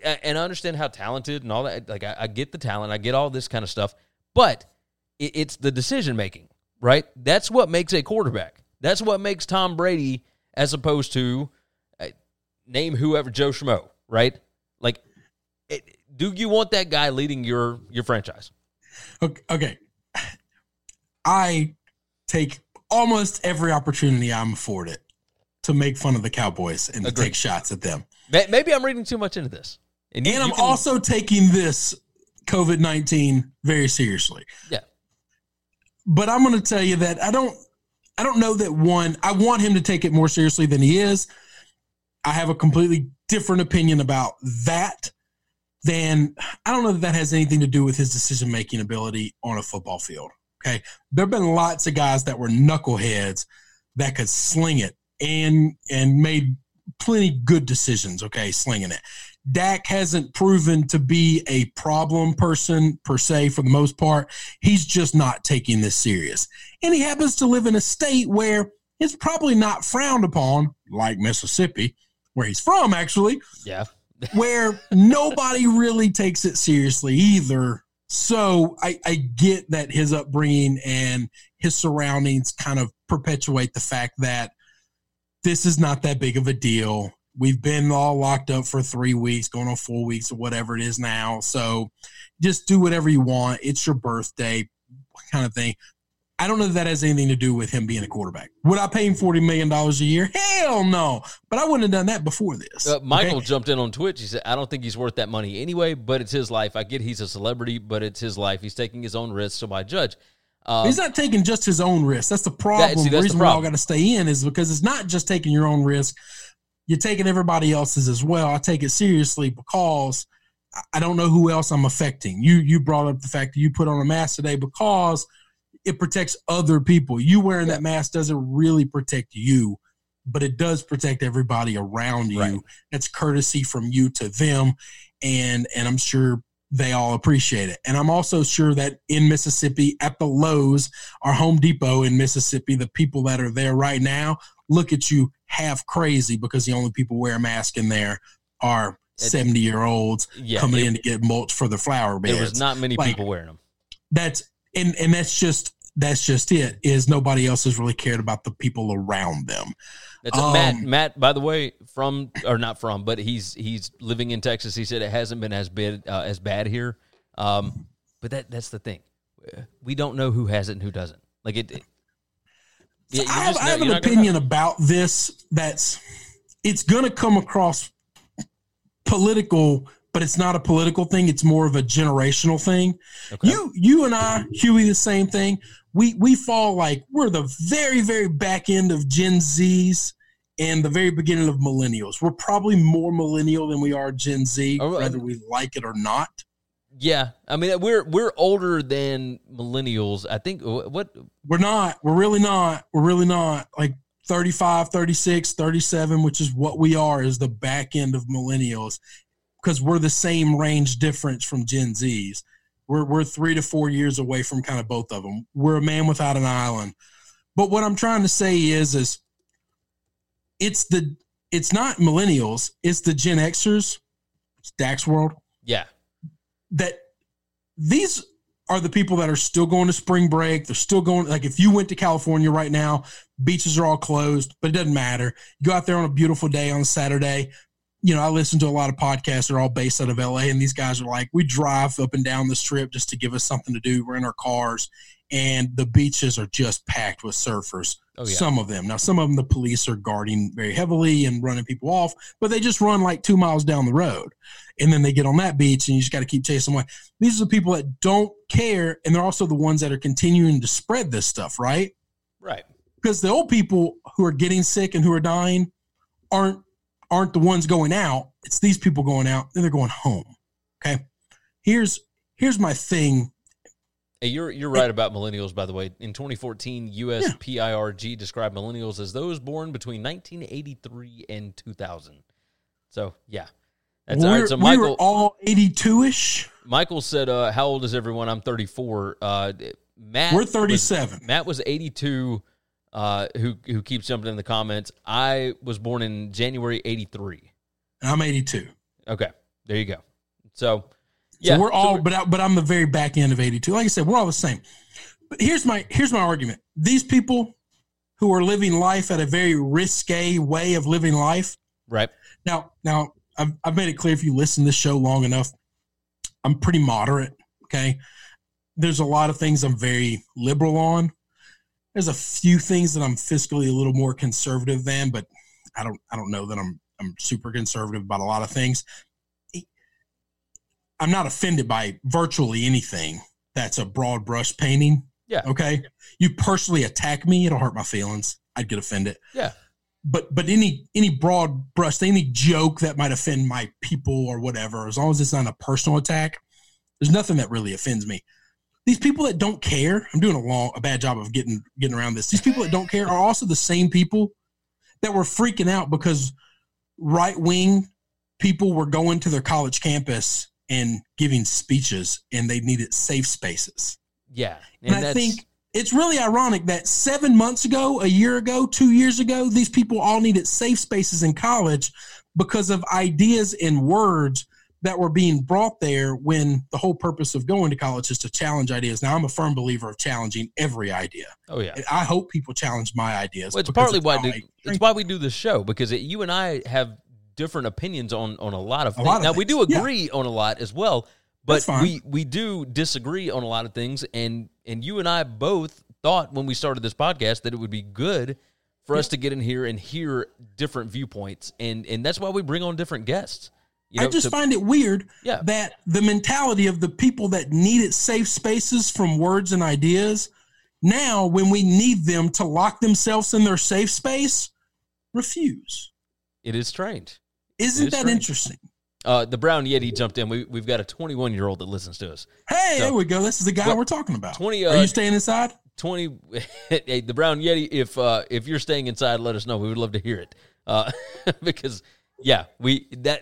and I understand how talented and all that, like I get the talent, I get all this kind of stuff, but it's the decision-making, right? That's what makes a quarterback. That's what makes Tom Brady as opposed to name whoever, Joe Schmo, right? Like, do you want that guy leading your franchise? Okay. I take almost every opportunity I'm afforded to make fun of the Cowboys and to take shots at them. Maybe I'm reading too much into this. And I'm also taking this COVID-19 very seriously. Yeah. But I'm going to tell you that I don't know that one, I want him to take it more seriously than he is. I have a completely different opinion about that than, I don't know that has anything to do with his decision-making ability on a football field. Okay. There have been lots of guys that were knuckleheads that could sling it and made plenty good decisions. Okay. Slinging it. Dak hasn't proven to be a problem person per se. For the most part, he's just not taking this serious. And he happens to live in a state where it's probably not frowned upon, like Mississippi, where he's from actually. Yeah. Where nobody really takes it seriously either. So I get that his upbringing and his surroundings kind of perpetuate the fact that this is not that big of a deal. We've been all locked up for 3 weeks, going on 4 weeks or whatever it is now. So just do whatever you want. It's your birthday kind of thing. I don't know if that has anything to do with him being a quarterback. Would I pay him $40 million a year? Hell no. But I wouldn't have done that before this. Michael jumped in on Twitch. He said, I don't think he's worth that money anyway, but it's his life. I get he's a celebrity, but it's his life. He's taking his own risks, so why judge? He's not taking just his own risk. That's the problem. The reason why I got to stay in is because it's not just taking your own risk. You're taking everybody else's as well. I take it seriously because I don't know who else I'm affecting. You brought up the fact that you put on a mask today because – it protects other people. You wearing that mask doesn't really protect you, but it does protect everybody around you. Right. That's courtesy from you to them, and I'm sure they all appreciate it. And I'm also sure that in Mississippi, at the Lowe's, our Home Depot in Mississippi, the people that are there right now look at you half crazy because the only people wear a mask in there are 70-year-olds coming in to get mulch for the flower beds. There was not many people wearing them. And that's just it, is nobody else has really cared about the people around them. That's Matt, by the way, but he's living in Texas. He said it hasn't been as bad here. But that's the thing. We don't know who has it and who doesn't. Like I have an opinion about this. It's going to come across political, but it's not a political thing. It's more of a generational thing. Okay. You and I, Huey, the same thing. We fall like we're the very, very back end of Gen Zs and the very beginning of millennials. We're probably more millennial than we are Gen Z, whether we like it or not. Yeah. I mean, we're older than millennials. I think we're not. We're really not. We're really not. Like 35, 36, 37, which is what we are, is the back end of millennials. Because we're the same range difference from Gen Zs. We're 3 to 4 years away from kind of both of them. We're a man without an island. But what I'm trying to say is it's not millennials, it's the Gen Xers, it's Dak's world. Yeah. That these are the people that are still going to spring break. They're still going, like if you went to California right now, beaches are all closed, but it doesn't matter. You go out there on a beautiful day on Saturday. You know, I listen to a lot of podcasts that are all based out of LA, and these guys are like, we drive up and down the strip just to give us something to do. We're in our cars, and the beaches are just packed with surfers. Oh, yeah. Some of them. Now, some of them, the police are guarding very heavily and running people off, but they just run like 2 miles down the road, and then they get on that beach, and you just got to keep chasing them away. These are the people that don't care, and they're also the ones that are continuing to spread this stuff, right? Right. Because the old people who are getting sick and who are dying aren't the ones going out. It's these people going out, and they're going home. Okay. Here's my thing. Hey, you're right about millennials, by the way. In 2014, USPIRG described millennials as those born between 1983 and 2000. So, yeah. That's all right. So Michael, we were all 82-ish. Michael said, how old is everyone? I'm 34. Matt, we're 37. Matt was 82, who keeps jumping in the comments. I was born in January 83. I'm 82. Okay, there you go. So, yeah. So we're all, but I'm the very back end of 82. Like I said, we're all the same. But here's my argument. These people who are living life at a very risque way of living life. Right. Now I've made it clear, if you listen to this show long enough, I'm pretty moderate, okay? There's a lot of things I'm very liberal on. There's a few things that I'm fiscally a little more conservative than, but I don't know that I'm super conservative about a lot of things. I'm not offended by virtually anything that's a broad brush painting. Yeah. Okay. You personally attack me, it'll hurt my feelings. I'd get offended. Yeah. But any broad brush, any joke that might offend my people or whatever, as long as it's not a personal attack, there's nothing that really offends me. These people that don't care, I'm doing a bad job of getting around this. These people that don't care are also the same people that were freaking out because right-wing people were going to their college campus and giving speeches, and they needed safe spaces. Yeah. And I think it's really ironic that 7 months ago, a year ago, 2 years ago, these people all needed safe spaces in college because of ideas and words that were being brought there, when the whole purpose of going to college is to challenge ideas. Now, I'm a firm believer of challenging every idea. Oh, yeah. I hope people challenge my ideas. Well, it's partly why we do this show, because you and I have different opinions on a lot of things. Now, we do agree on a lot as well, but we do disagree on a lot of things. And you and I both thought when we started this podcast that it would be good for us to get in here and hear different viewpoints. And that's why we bring on different guests. You know, I just find it weird that the mentality of the people that needed safe spaces from words and ideas, now when we need them to lock themselves in their safe space, refuse. It is strange. Isn't that strange? Interesting? The Brown Yeti jumped in. We've got a 21-year-old that listens to us. Hey, there we go. This is the guy we're talking about. Are you staying inside? Hey, the Brown Yeti, if you're staying inside, let us know. We would love to hear it. Because... yeah,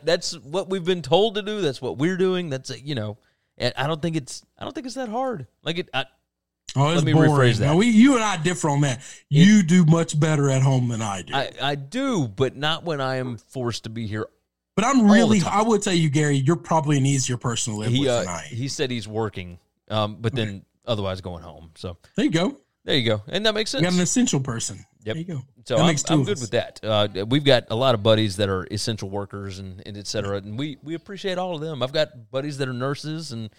that's what we've been told to do. That's what we're doing. That's and I don't think it's that hard. Let me rephrase that. Now you and I differ on that. You do much better at home than I do. I do, but not when I am forced to be here. But I would tell you, Gary, you're probably an easier person to live with than I am. He said he's working, but then otherwise going home. So there you go. There you go. And that makes sense. You got an essential person. Yep. There you go. So I'm good with that. We've got a lot of buddies that are essential workers and et cetera, and we appreciate all of them. I've got buddies that are nurses and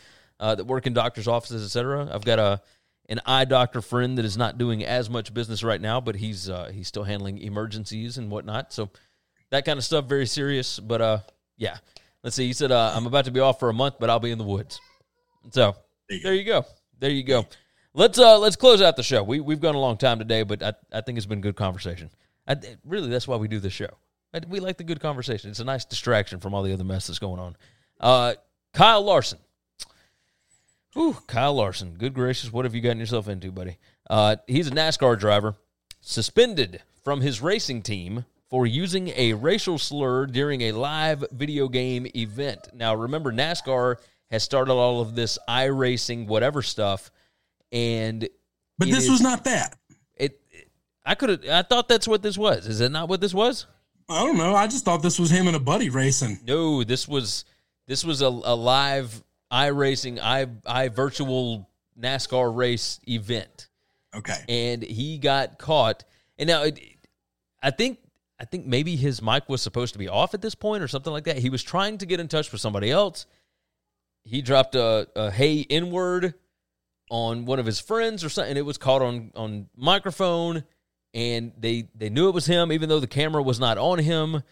that work in doctor's offices, et cetera. I've got an eye doctor friend that is not doing as much business right now, but he's still handling emergencies and whatnot. So that kind of stuff, very serious. But, yeah. Let's see. He said, I'm about to be off for a month, but I'll be in the woods. So there you go. There you go. Let's close out the show. We've gone a long time today, but I think it's been good conversation. Really, that's why we do this show. We like the good conversation. It's a nice distraction from all the other mess that's going on. Kyle Larson. Ooh, Kyle Larson. Good gracious, what have you gotten yourself into, buddy? He's a NASCAR driver suspended from his racing team for using a racial slur during a live video game event. Now, remember, NASCAR has started all of this iRacing, whatever stuff. But this was not that. I thought that's what this was. Is it not what this was? I don't know. I just thought this was him and a buddy racing. No, this was a live iRacing, virtual NASCAR race event. Okay. And he got caught. And now I think maybe his mic was supposed to be off at this point or something like that. He was trying to get in touch with somebody else. He dropped a hey N-word on one of his friends or something, and it was caught on microphone, and they knew it was him, even though the camera was not on him.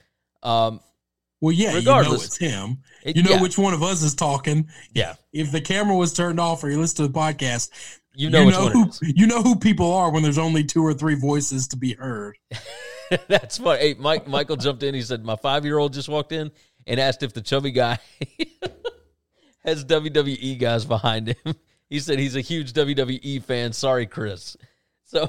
Well, yeah, regardless, you know it's him. Which one of us is talking. Yeah. If the camera was turned off or you listen to the podcast, you know who people are when there's only two or three voices to be heard. That's funny. Hey, Michael jumped in. He said, my 5-year-old just walked in and asked if the chubby guy has WWE guys behind him. He said he's a huge WWE fan. Sorry, Chris. So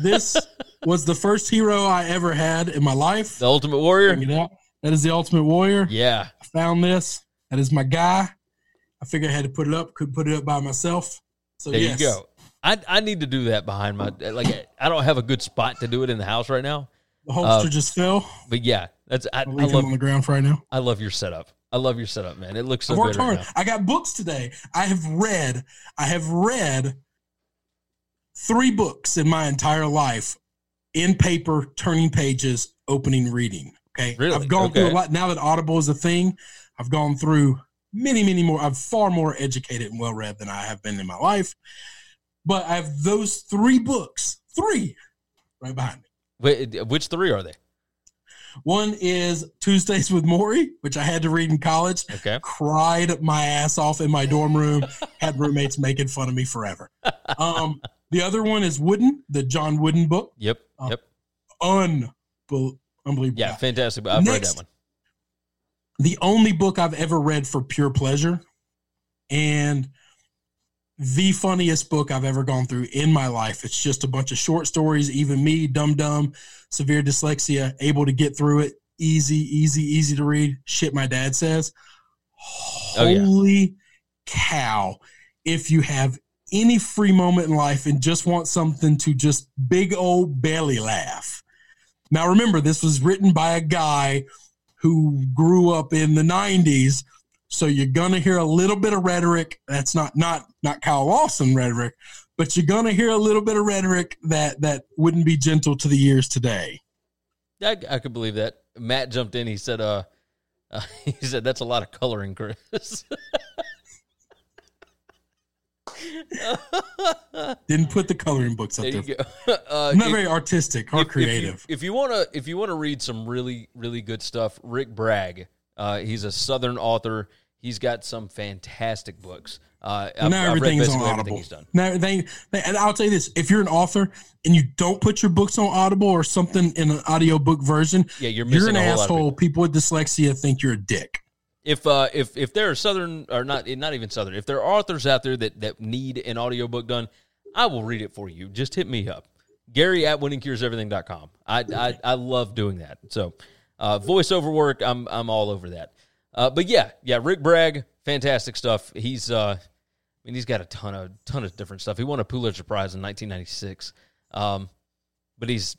this was the first hero I ever had in my life. The Ultimate Warrior. Check it out. That is the Ultimate Warrior. Yeah. I found this. That is my guy. I figured I had to put it up. Couldn't put it up by myself. So there yes. you go. I need to do that behind my like. I don't have a good spot to do it in the house right now. The holster just fell. But yeah, that's I love on the ground for right now. I love your setup. I love your setup, man. It looks so good right now. I got books today. I have read 3 books in my entire life, in paper, turning pages, opening, reading. Okay, really? I've gone through a lot now that Audible is a thing. I've gone through many more. I'm far more educated and well read than I have been in my life. But I have those 3 books, 3 right behind me. Wait, which 3 are they? One is Tuesdays with Morrie, which I had to read in college. Okay. Cried my ass off in my dorm room. Had roommates making fun of me forever. The other one is Wooden, the John Wooden book. Yep. Unbelievable. Yeah, fantastic. I've read that one. The only book I've ever read for pure pleasure, and the funniest book I've ever gone through in my life. It's just a bunch of short stories. Even me, dumb, severe dyslexia, able to get through it. Easy to read. Shit my dad says. Holy cow. If you have any free moment in life and just want something to just big old belly laugh. Now, remember, this was written by a guy who grew up in the 90s. So you're going to hear a little bit of rhetoric. That's not Kyle Larson rhetoric, but you're going to hear a little bit of rhetoric that wouldn't be gentle to the ears today. I could believe that. Matt jumped in. He said, he said, that's a lot of coloring, Chris. Didn't put the coloring books up there. I'm not very artistic or creative. If you want to read some really, really good stuff, Rick Bragg, he's a Southern author. He's got some fantastic books. Now everything's on Audible. Everything and I'll tell you this. If you're an author and you don't put your books on Audible or something in an audiobook version, you're an asshole. People with dyslexia think you're a dick. If there are Southern, or not even Southern, if there are authors out there that need an audiobook done, I will read it for you. Just hit me up. Gary at winningcureseverything.com. I love doing that. So voiceover work, I'm all over that. But yeah, Rick Bragg, fantastic stuff. He's, he's got a ton of different stuff. He won a Pulitzer Prize in 1996, but he's,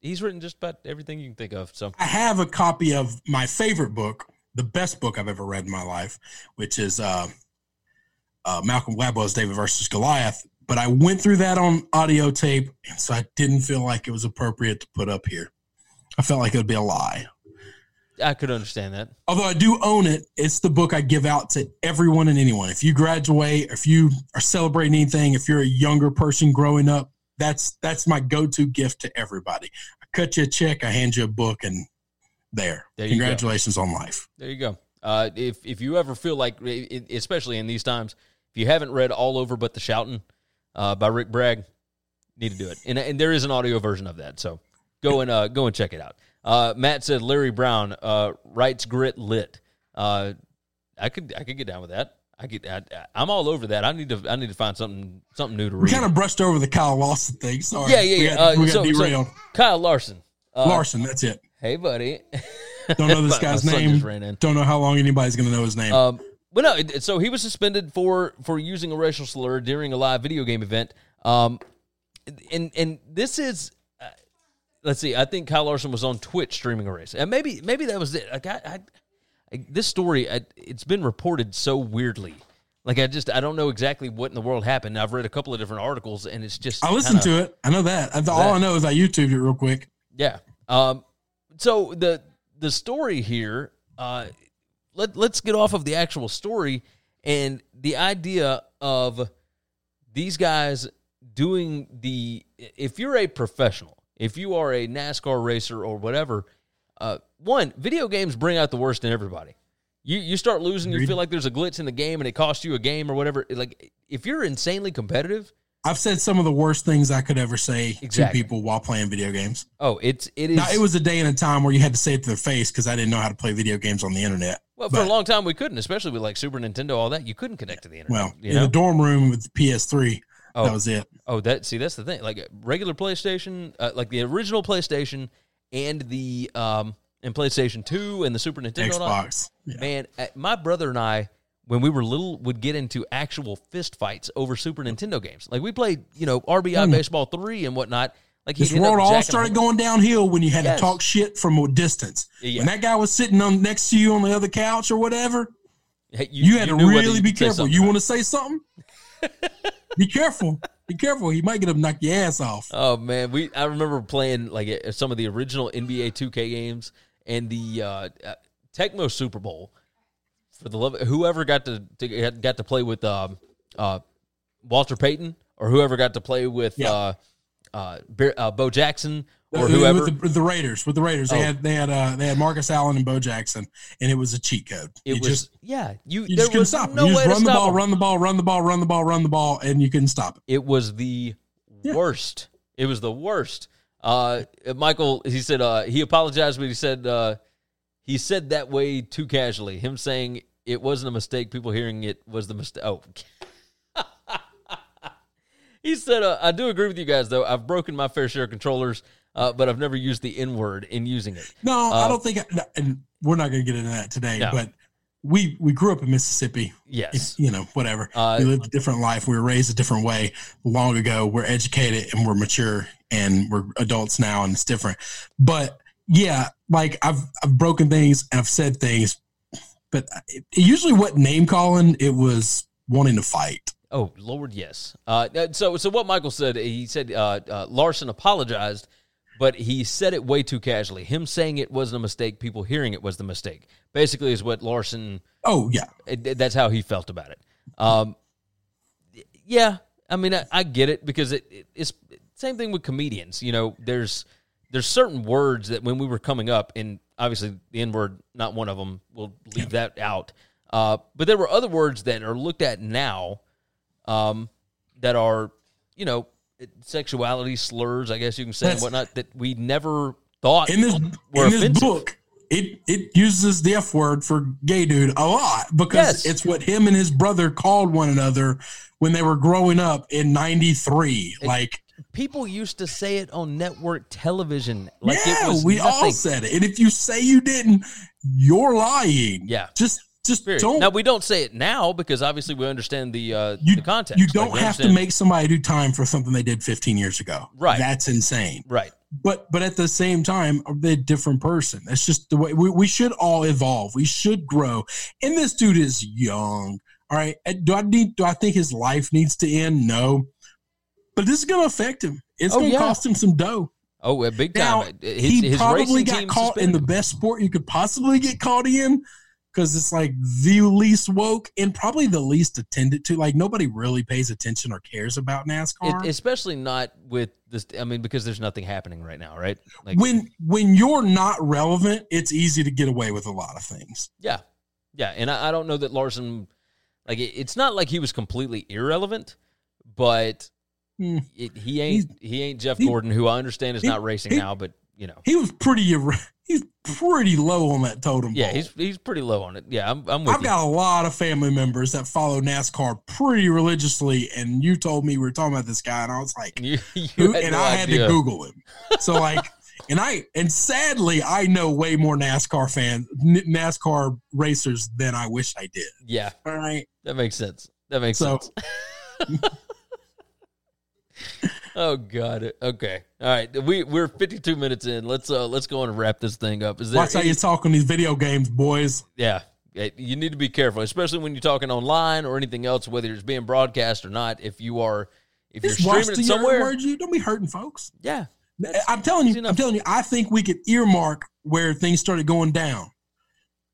he's written just about everything you can think of. So I have a copy of my favorite book, the best book I've ever read in my life, which is Malcolm Gladwell's David versus Goliath. But I went through that on audio tape, and so I didn't feel like it was appropriate to put up here. I felt like it would be a lie. I could understand that. Although I do own it. It's the book I give out to everyone and anyone. If you graduate, if you are celebrating anything, if you're a younger person growing up, that's my go-to gift to everybody. I cut you a check, I hand you a book, and there you congratulations go. On life. There you go. If you ever feel like, especially in these times, if you haven't read All Over But the Shoutin' by Rick Bragg, need to do it. And there is an audio version of that, so go and check it out. Matt said Larry Brown writes grit lit. I could get down with that. I'm all over that. I need to find something new to read. We kind of brushed over the Kyle Larson thing. Sorry. Yeah. We got derailed. So Kyle Larson. Larson, that's it. Hey, buddy. Don't know this guy's name. Don't know how long anybody's going to know his name. But no, so he was suspended for using a racial slur during a live video game event. And this is. Let's see. I think Kyle Larson was on Twitch streaming a race, and maybe that was it. Like this story, it's been reported so weirdly. Like I don't know exactly what in the world happened. I've read a couple of different articles, and it's just I listened to it. I know that. All I know is I YouTubed it real quick. Yeah. So the story here. Let's get off of the actual story and the idea of these guys doing the. If you're a professional. If you are a NASCAR racer or whatever, video games bring out the worst in everybody. You start losing, you feel like there's a glitch in the game and it costs you a game or whatever. Like, if you're insanely competitive... I've said some of the worst things I could ever say to people while playing video games. Oh, it is... Now, it was a day and a time where you had to say it to their face because I didn't know how to play video games on the internet. Well, for a long time we couldn't, especially with like Super Nintendo, all that. You couldn't connect to the internet. Well, in the dorm room with the PS3, that was it. Oh, that's the thing. Like regular PlayStation, like the original PlayStation and the and PlayStation 2 and the Super Nintendo. Xbox. Yeah. Man, my brother and I, when we were little, would get into actual fist fights over Super Nintendo games. Like we played, RBI Baseball 3 and whatnot. Like this world all started going downhill when you had to talk shit from a distance. Yeah. When that guy was sitting next to you on the other couch or whatever, you had to really be careful. You want to say something? Be careful. Be careful. He might get up and knock your ass off. Oh, man. I remember playing like some of the original NBA 2K games and the Tecmo Super Bowl. For the love of whoever got to play with Walter Payton or whoever got to play with Bo Jackson or whoever with the Raiders. With the Raiders, they had Marcus Allen and Bo Jackson, and it was a cheat code. You just couldn't stop it. You just run the ball, and you couldn't stop it. It was the worst. It was the worst. Michael, he said he apologized, but he said that way too casually. Him saying it wasn't a mistake, people hearing it was the mistake. Oh. He said, I do agree with you guys, though. I've broken my fair share of controllers, but I've never used the N-word in using it. No, I don't think and we're not going to get into that today, but we grew up in Mississippi. Yes. Whatever. We lived a different life. We were raised a different way long ago. We're educated, and we're mature, and we're adults now, and it's different. But, yeah, like I've broken things and I've said things, but it usually wasn't name-calling. It was wanting to fight. Oh, Lord, yes. So what Michael said, he said Larson apologized, but he said it way too casually. Him saying it wasn't a mistake, people hearing it was the mistake, basically is what Larson... Oh, yeah. That's how he felt about it. I get it because it's same thing with comedians. There's certain words that when we were coming up, and obviously the N-word, not one of them, we'll leave that out. But there were other words that are looked at now that are, sexuality slurs, I guess you can say, and whatnot, that we never thought were offensive. This book, it uses the F word for gay dude a lot because it's what him and his brother called one another when they were growing up in 93. People used to say it on network television. All said it. And if you say you didn't, you're lying. Yeah. Just period. Don't. Now, we don't say it now because obviously we understand the context. You don't have to make somebody do time for something they did 15 years ago. Right. That's insane. Right. But at the same time, they're a different person. That's just the way we should all evolve. We should grow. And this dude is young. All right. Do I think his life needs to end? No. But this is going to affect him. It's going to cost him some dough. Oh, a big time. Now, his probably got caught in the best sport you could possibly get caught in because it's like the least woke and probably the least attended to. Like nobody really pays attention or cares about NASCAR. Especially not with this. I mean, because there's nothing happening right now, right? Like, when you're not relevant, it's easy to get away with a lot of things. Yeah. Yeah. And I don't know that Larson, like it's not like he was completely irrelevant, but... He ain't Jeff Gordon, who I understand is not racing now, but he was he's pretty low on that totem pole. Yeah, he's pretty low on it. Yeah, I'm with you. I've got a lot of family members that follow NASCAR pretty religiously, and you told me we were talking about this guy, and I was like, I had to Google him. So like, and sadly, I know way more NASCAR racers than I wish I did. Yeah, all right, that makes sense. Oh God. Okay. All right. We're 52 minutes in. Let's go on and wrap this thing up. Watch how you talk on these video games, boys. Yeah. You need to be careful, especially when you're talking online or anything else, whether it's being broadcast or not. If you're streaming it somewhere, don't be hurting folks. Yeah. I'm telling you, I think we could earmark where things started going down.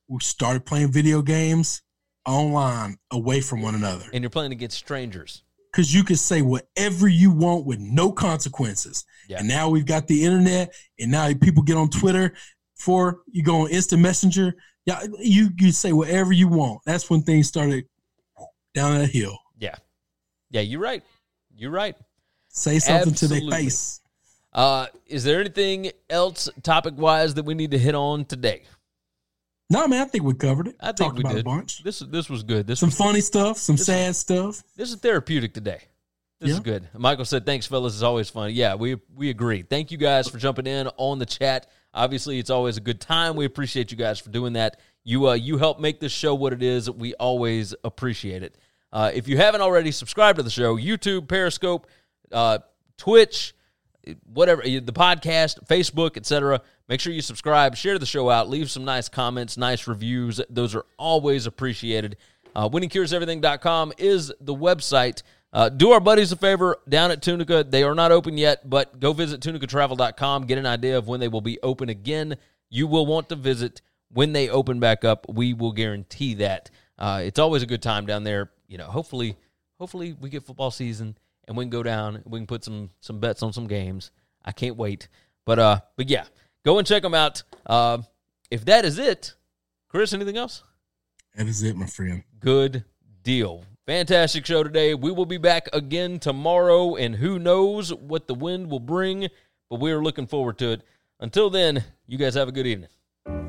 We started playing video games online away from one another. And you're playing against strangers. Because you can say whatever you want with no consequences. Yeah. And now we've got the internet, and now people get on Twitter for you go on Instant Messenger. Yeah, you say whatever you want. That's when things started down that hill. Yeah. Yeah, you're right. You're right. Say something to their face. Is there anything else topic-wise that we need to hit on today? No, man, I think we covered it. I think we did. A bunch. This was good. This some was funny good. Stuff, some this sad is, stuff. This is therapeutic today. This is good. Michael said, thanks, fellas. It's always fun. Yeah, we agree. Thank you guys for jumping in on the chat. Obviously, it's always a good time. We appreciate you guys for doing that. You help make this show what it is. We always appreciate it. If you haven't already subscribed to the show, YouTube, Periscope, Twitch, whatever, the podcast, Facebook, etc. Make sure you subscribe, share the show out, leave some nice comments, nice reviews. Those are always appreciated. WinningCuresEverything.com is the website. Do our buddies a favor down at Tunica. They are not open yet, but go visit tunicatravel.com. Get an idea of when they will be open again. You will want to visit when they open back up. We will guarantee that. It's always a good time down there. You know, hopefully we get football season and we can go down and we can put some bets on some games. I can't wait. But yeah, go and check them out. If that is it, Chris, anything else? That is it, my friend. Good deal. Fantastic show today. We will be back again tomorrow, and who knows what the wind will bring, but we're looking forward to it. Until then, you guys have a good evening.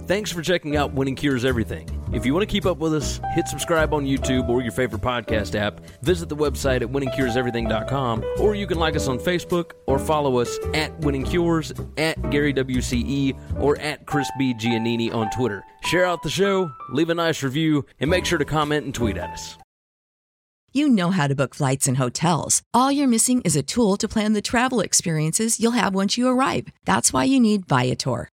Thanks for checking out Winning Cures Everything. If you want to keep up with us, hit subscribe on YouTube or your favorite podcast app. Visit the website at winningcureseverything.com, or you can like us on Facebook or follow us at Winning Cures, at GaryWCE, or at Chris B. Giannini on Twitter. Share out the show, leave a nice review, and make sure to comment and tweet at us. You know how to book flights and hotels. All you're missing is a tool to plan the travel experiences you'll have once you arrive. That's why you need Viator.